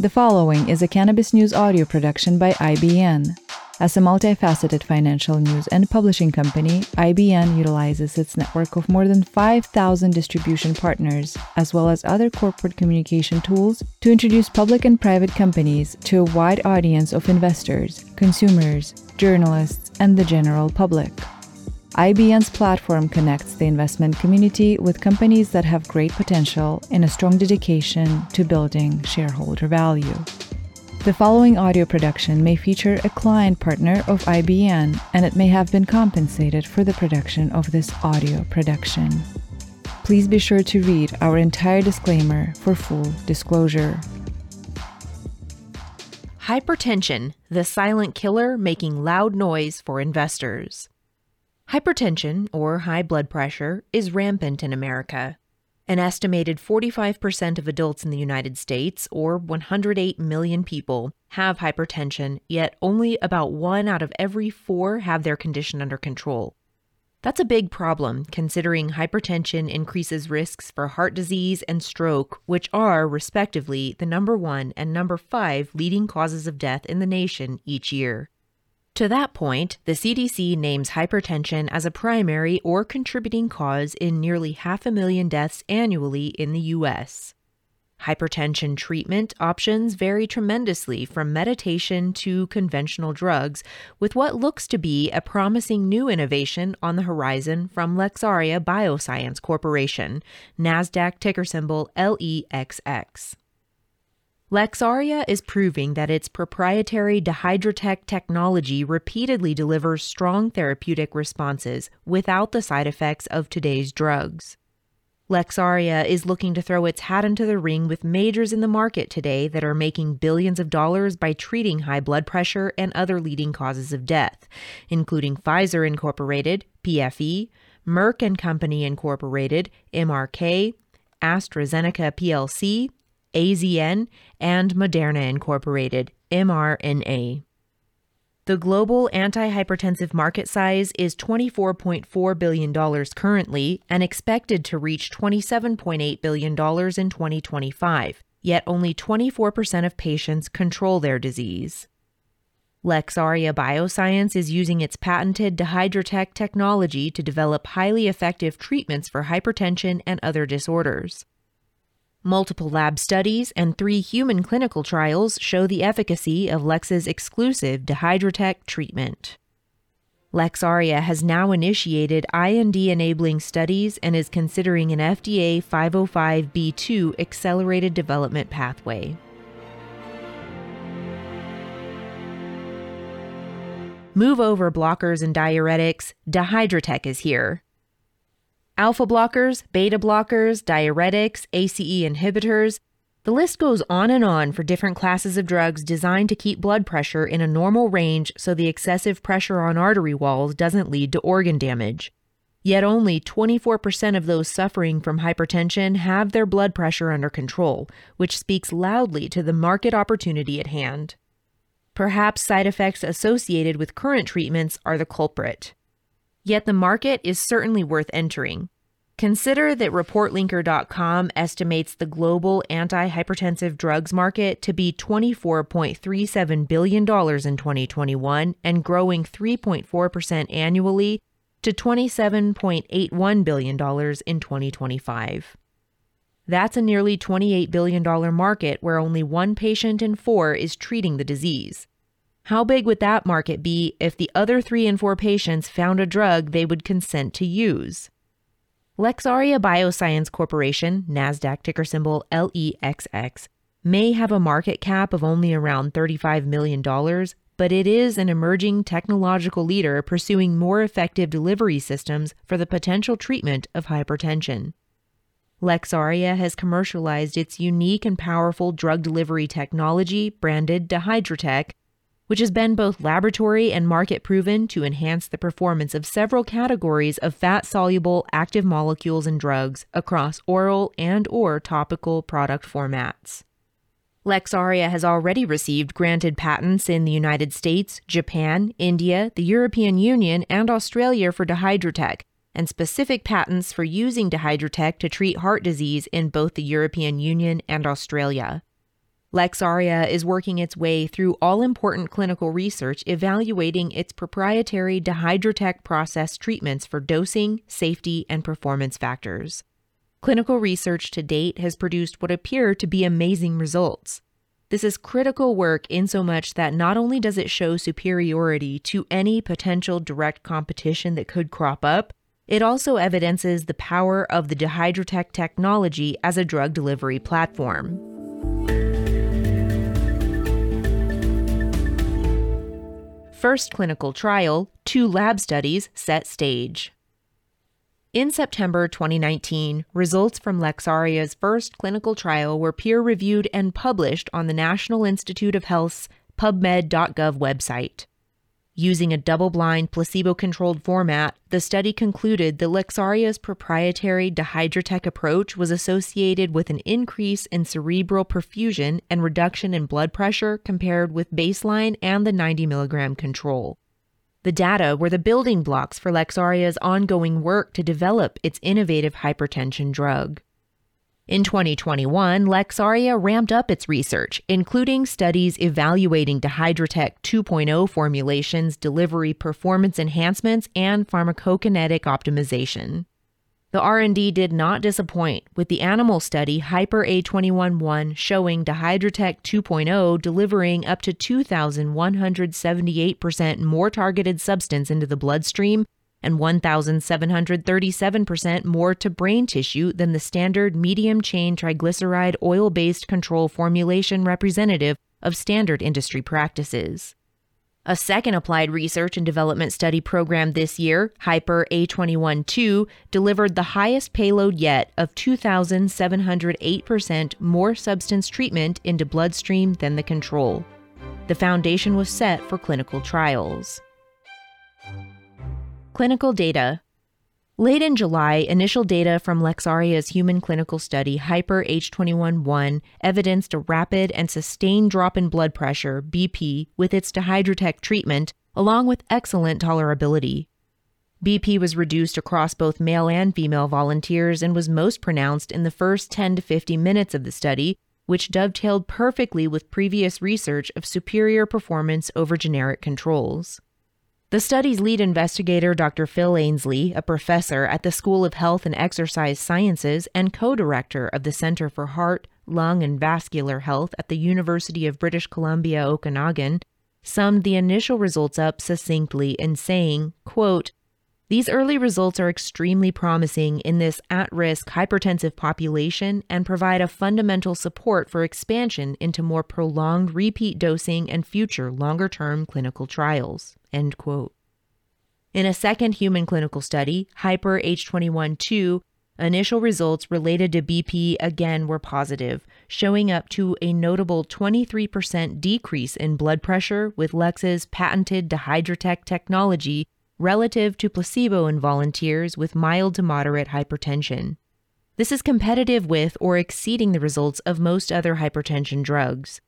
The following is a Cannabis News audio production by IBN. As a multifaceted financial news and publishing company, IBN utilizes its network of more than 5,000 distribution partners, as well as other corporate communication tools, to introduce public and private companies to a wide audience of investors, consumers, journalists, and the general public. IBN's platform connects the investment community with companies that have great potential and a strong dedication to building shareholder value. The following audio production may feature a client partner of IBN, and it may have been compensated for the production of this audio production. Please be sure to read our entire disclaimer for full disclosure. Hypertension, the silent killer making loud noise for investors. Hypertension, or high blood pressure, is rampant in America. An estimated 45% of adults in the United States, or 108 million people, have hypertension, yet only about 1 out of every 4 have their condition under control. That's a big problem, considering hypertension increases risks for heart disease and stroke, which are, respectively, the number 1 and number 5 leading causes of death in the nation each year. To that point, the CDC names hypertension as a primary or contributing cause in nearly 500,000 deaths annually in the U.S. Hypertension treatment options vary tremendously from medication to conventional drugs, with what looks to be a promising new innovation on the horizon from Lexaria Bioscience Corporation, NASDAQ ticker symbol LEXX. Lexaria is proving that its proprietary DehydraTECH technology repeatedly delivers strong therapeutic responses without the side effects of today's drugs. Lexaria is looking to throw its hat into the ring with majors in the market today that are making billions of dollars by treating high blood pressure and other leading causes of death, including Pfizer Inc., PFE, Merck & Company Inc., MRK, AstraZeneca PLC, AZN, and Moderna Incorporated, MRNA. The global antihypertensive market size is $24.4 billion currently and expected to reach $27.8 billion in 2025, yet only 24% of patients control their disease. Lexaria Bioscience is using its patented DehydraTECH technology to develop highly effective treatments for hypertension and other disorders. Multiple lab studies and 3 human clinical trials show the efficacy of Lex's exclusive DehydraTECH treatment. Lexaria has now initiated IND-enabling studies and is considering an FDA 505(b)(2) accelerated development pathway. Move over blockers and diuretics, DehydraTECH is here. Alpha blockers, beta blockers, diuretics, ACE inhibitors, the list goes on for different classes of drugs designed to keep blood pressure in a normal range so the excessive pressure on artery walls doesn't lead to organ damage. Yet only 24% of those suffering from hypertension have their blood pressure under control, which speaks loudly to the market opportunity at hand. Perhaps side effects associated with current treatments are the culprit. Yet the market is certainly worth entering. Consider that ReportLinker.com estimates the global antihypertensive drugs market to be $24.37 billion in 2021 and growing 3.4% annually to $27.81 billion in 2025. That's a nearly $28 billion market where only 1 patient in 4 is treating the disease. How big would that market be if the other 3 in 4 patients found a drug they would consent to use? Lexaria Bioscience Corporation, NASDAQ ticker symbol LEXX, may have a market cap of only around $35 million, but it is an emerging technological leader pursuing more effective delivery systems for the potential treatment of hypertension. Lexaria has commercialized its unique and powerful drug delivery technology, branded DehydraTECH, which has been both laboratory and market-proven to enhance the performance of several categories of fat-soluble active molecules and drugs across oral and/or topical product formats. Lexaria has already received granted patents in the United States, Japan, India, the European Union, and Australia for DehydraTECH, and specific patents for using DehydraTECH to treat heart disease in both the European Union and Australia. Lexaria is working its way through all-important clinical research evaluating its proprietary DehydraTECH process treatments for dosing, safety, and performance factors. Clinical research to date has produced what appear to be amazing results. This is critical work insomuch that not only does it show superiority to any potential direct competition that could crop up, it also evidences the power of the DehydraTECH technology as a drug delivery platform. First clinical trial, 2 lab studies set stage. In September 2019, results from Lexaria's first clinical trial were peer-reviewed and published on the National Institute of Health's PubMed.gov website. Using a double-blind, placebo-controlled format, the study concluded that Lexaria's proprietary DehydraTECH approach was associated with an increase in cerebral perfusion and reduction in blood pressure compared with baseline and the 90-milligram control. The data were the building blocks for Lexaria's ongoing work to develop its innovative hypertension drug. In 2021, Lexaria ramped up its research, including studies evaluating DehydraTECH 2.0 formulations, delivery performance enhancements, and pharmacokinetic optimization. The R&D did not disappoint, with the animal study HYPER-A211 showing DehydraTECH 2.0 delivering up to 2,178% more targeted substance into the bloodstream and 1,737% more to brain tissue than the standard medium-chain triglyceride oil-based control formulation representative of standard industry practices. A second applied research and development study program this year, HYPER-A212, delivered the highest payload yet of 2,708% more substance treatment into bloodstream than the control. The foundation was set for clinical trials. Clinical data. Late in July, initial data from Lexaria's human clinical study HYPER-H211 evidenced a rapid and sustained drop in blood pressure, BP, with its DehydraTECH treatment, along with excellent tolerability. BP was reduced across both male and female volunteers and was most pronounced in the first 10 to 50 minutes of the study, which dovetailed perfectly with previous research of superior performance over generic controls. The study's lead investigator, Dr. Phil Ainslie, a professor at the School of Health and Exercise Sciences and co-director of the Center for Heart, Lung, and Vascular Health at the University of British Columbia, Okanagan, summed the initial results up succinctly in saying, quote, "These early results are extremely promising in this at-risk hypertensive population and provide a fundamental support for expansion into more prolonged repeat dosing and future longer-term clinical trials." End quote. In a second human clinical study, HYPER-H212, initial results related to BP again were positive, showing up to a notable 23% decrease in blood pressure with Lex's patented DehydraTECH technology relative to placebo in volunteers with mild to moderate hypertension. This is competitive with or exceeding the results of most other hypertension drugs.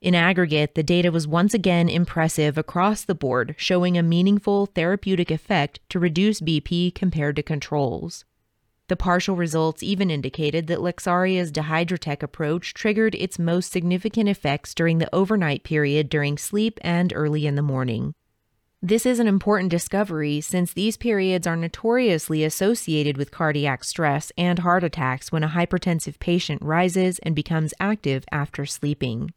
In aggregate, the data was once again impressive across the board, showing a meaningful therapeutic effect to reduce BP compared to controls. The partial results even indicated that Lexaria's DehydraTECH approach triggered its most significant effects during the overnight period during sleep and early in the morning. This is an important discovery since these periods are notoriously associated with cardiac stress and heart attacks when a hypertensive patient rises and becomes active after sleeping.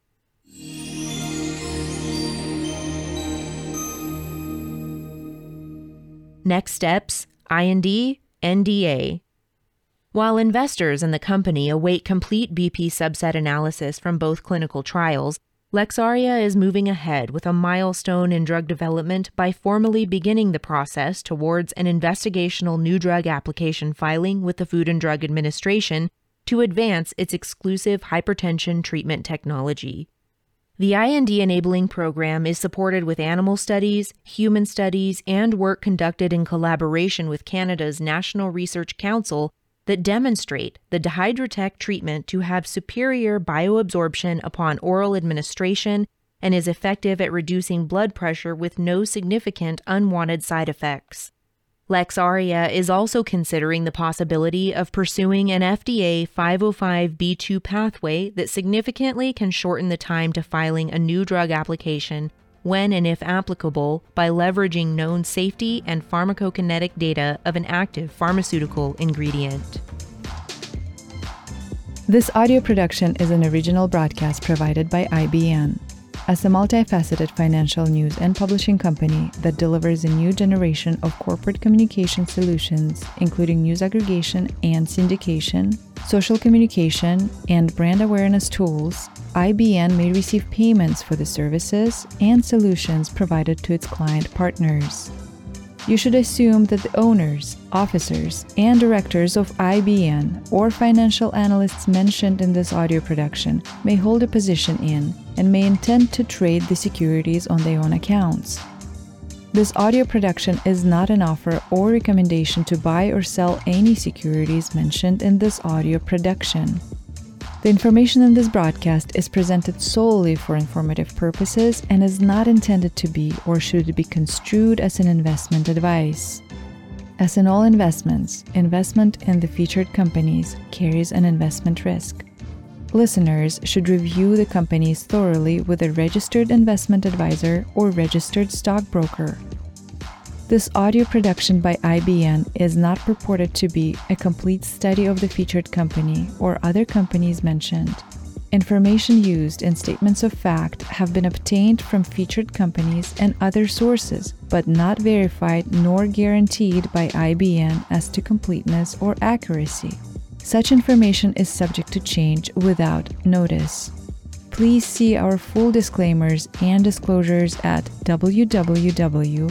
Next steps, IND, NDA. While investors and the company await complete BP subset analysis from both clinical trials, Lexaria is moving ahead with a milestone in drug development by formally beginning the process towards an investigational new drug application filing with the Food and Drug Administration to advance its exclusive hypertension treatment technology. The IND-enabling program is supported with animal studies, human studies, and work conducted in collaboration with Canada's National Research Council that demonstrate the DehydraTECH treatment to have superior bioabsorption upon oral administration and is effective at reducing blood pressure with no significant unwanted side effects. Lexaria is also considering the possibility of pursuing an FDA 505(b)(2) pathway that significantly can shorten the time to filing a new drug application when and if applicable by leveraging known safety and pharmacokinetic data of an active pharmaceutical ingredient. This audio production is an original broadcast provided by IBN, as a multifaceted financial news and publishing company that delivers a new generation of corporate communication solutions, including news aggregation and syndication, social communication, and brand awareness tools. IBN may receive payments for the services and solutions provided to its client partners. You should assume that the owners, officers, and directors of IBN or financial analysts mentioned in this audio production may hold a position in and may intend to trade the securities on their own accounts. This audio production is not an offer or recommendation to buy or sell any securities mentioned in this audio production. The information in this broadcast is presented solely for informative purposes and is not intended to be or should be construed as an investment advice. As in all investments, investment in the featured companies carries an investment risk. Listeners should review the companies thoroughly with a registered investment advisor or registered stockbroker. This audio production by IBN is not purported to be a complete study of the featured company or other companies mentioned. Information used in statements of fact have been obtained from featured companies and other sources, but not verified nor guaranteed by IBN as to completeness or accuracy. Such information is subject to change without notice. Please see our full disclaimers and disclosures at www.ibn.fm.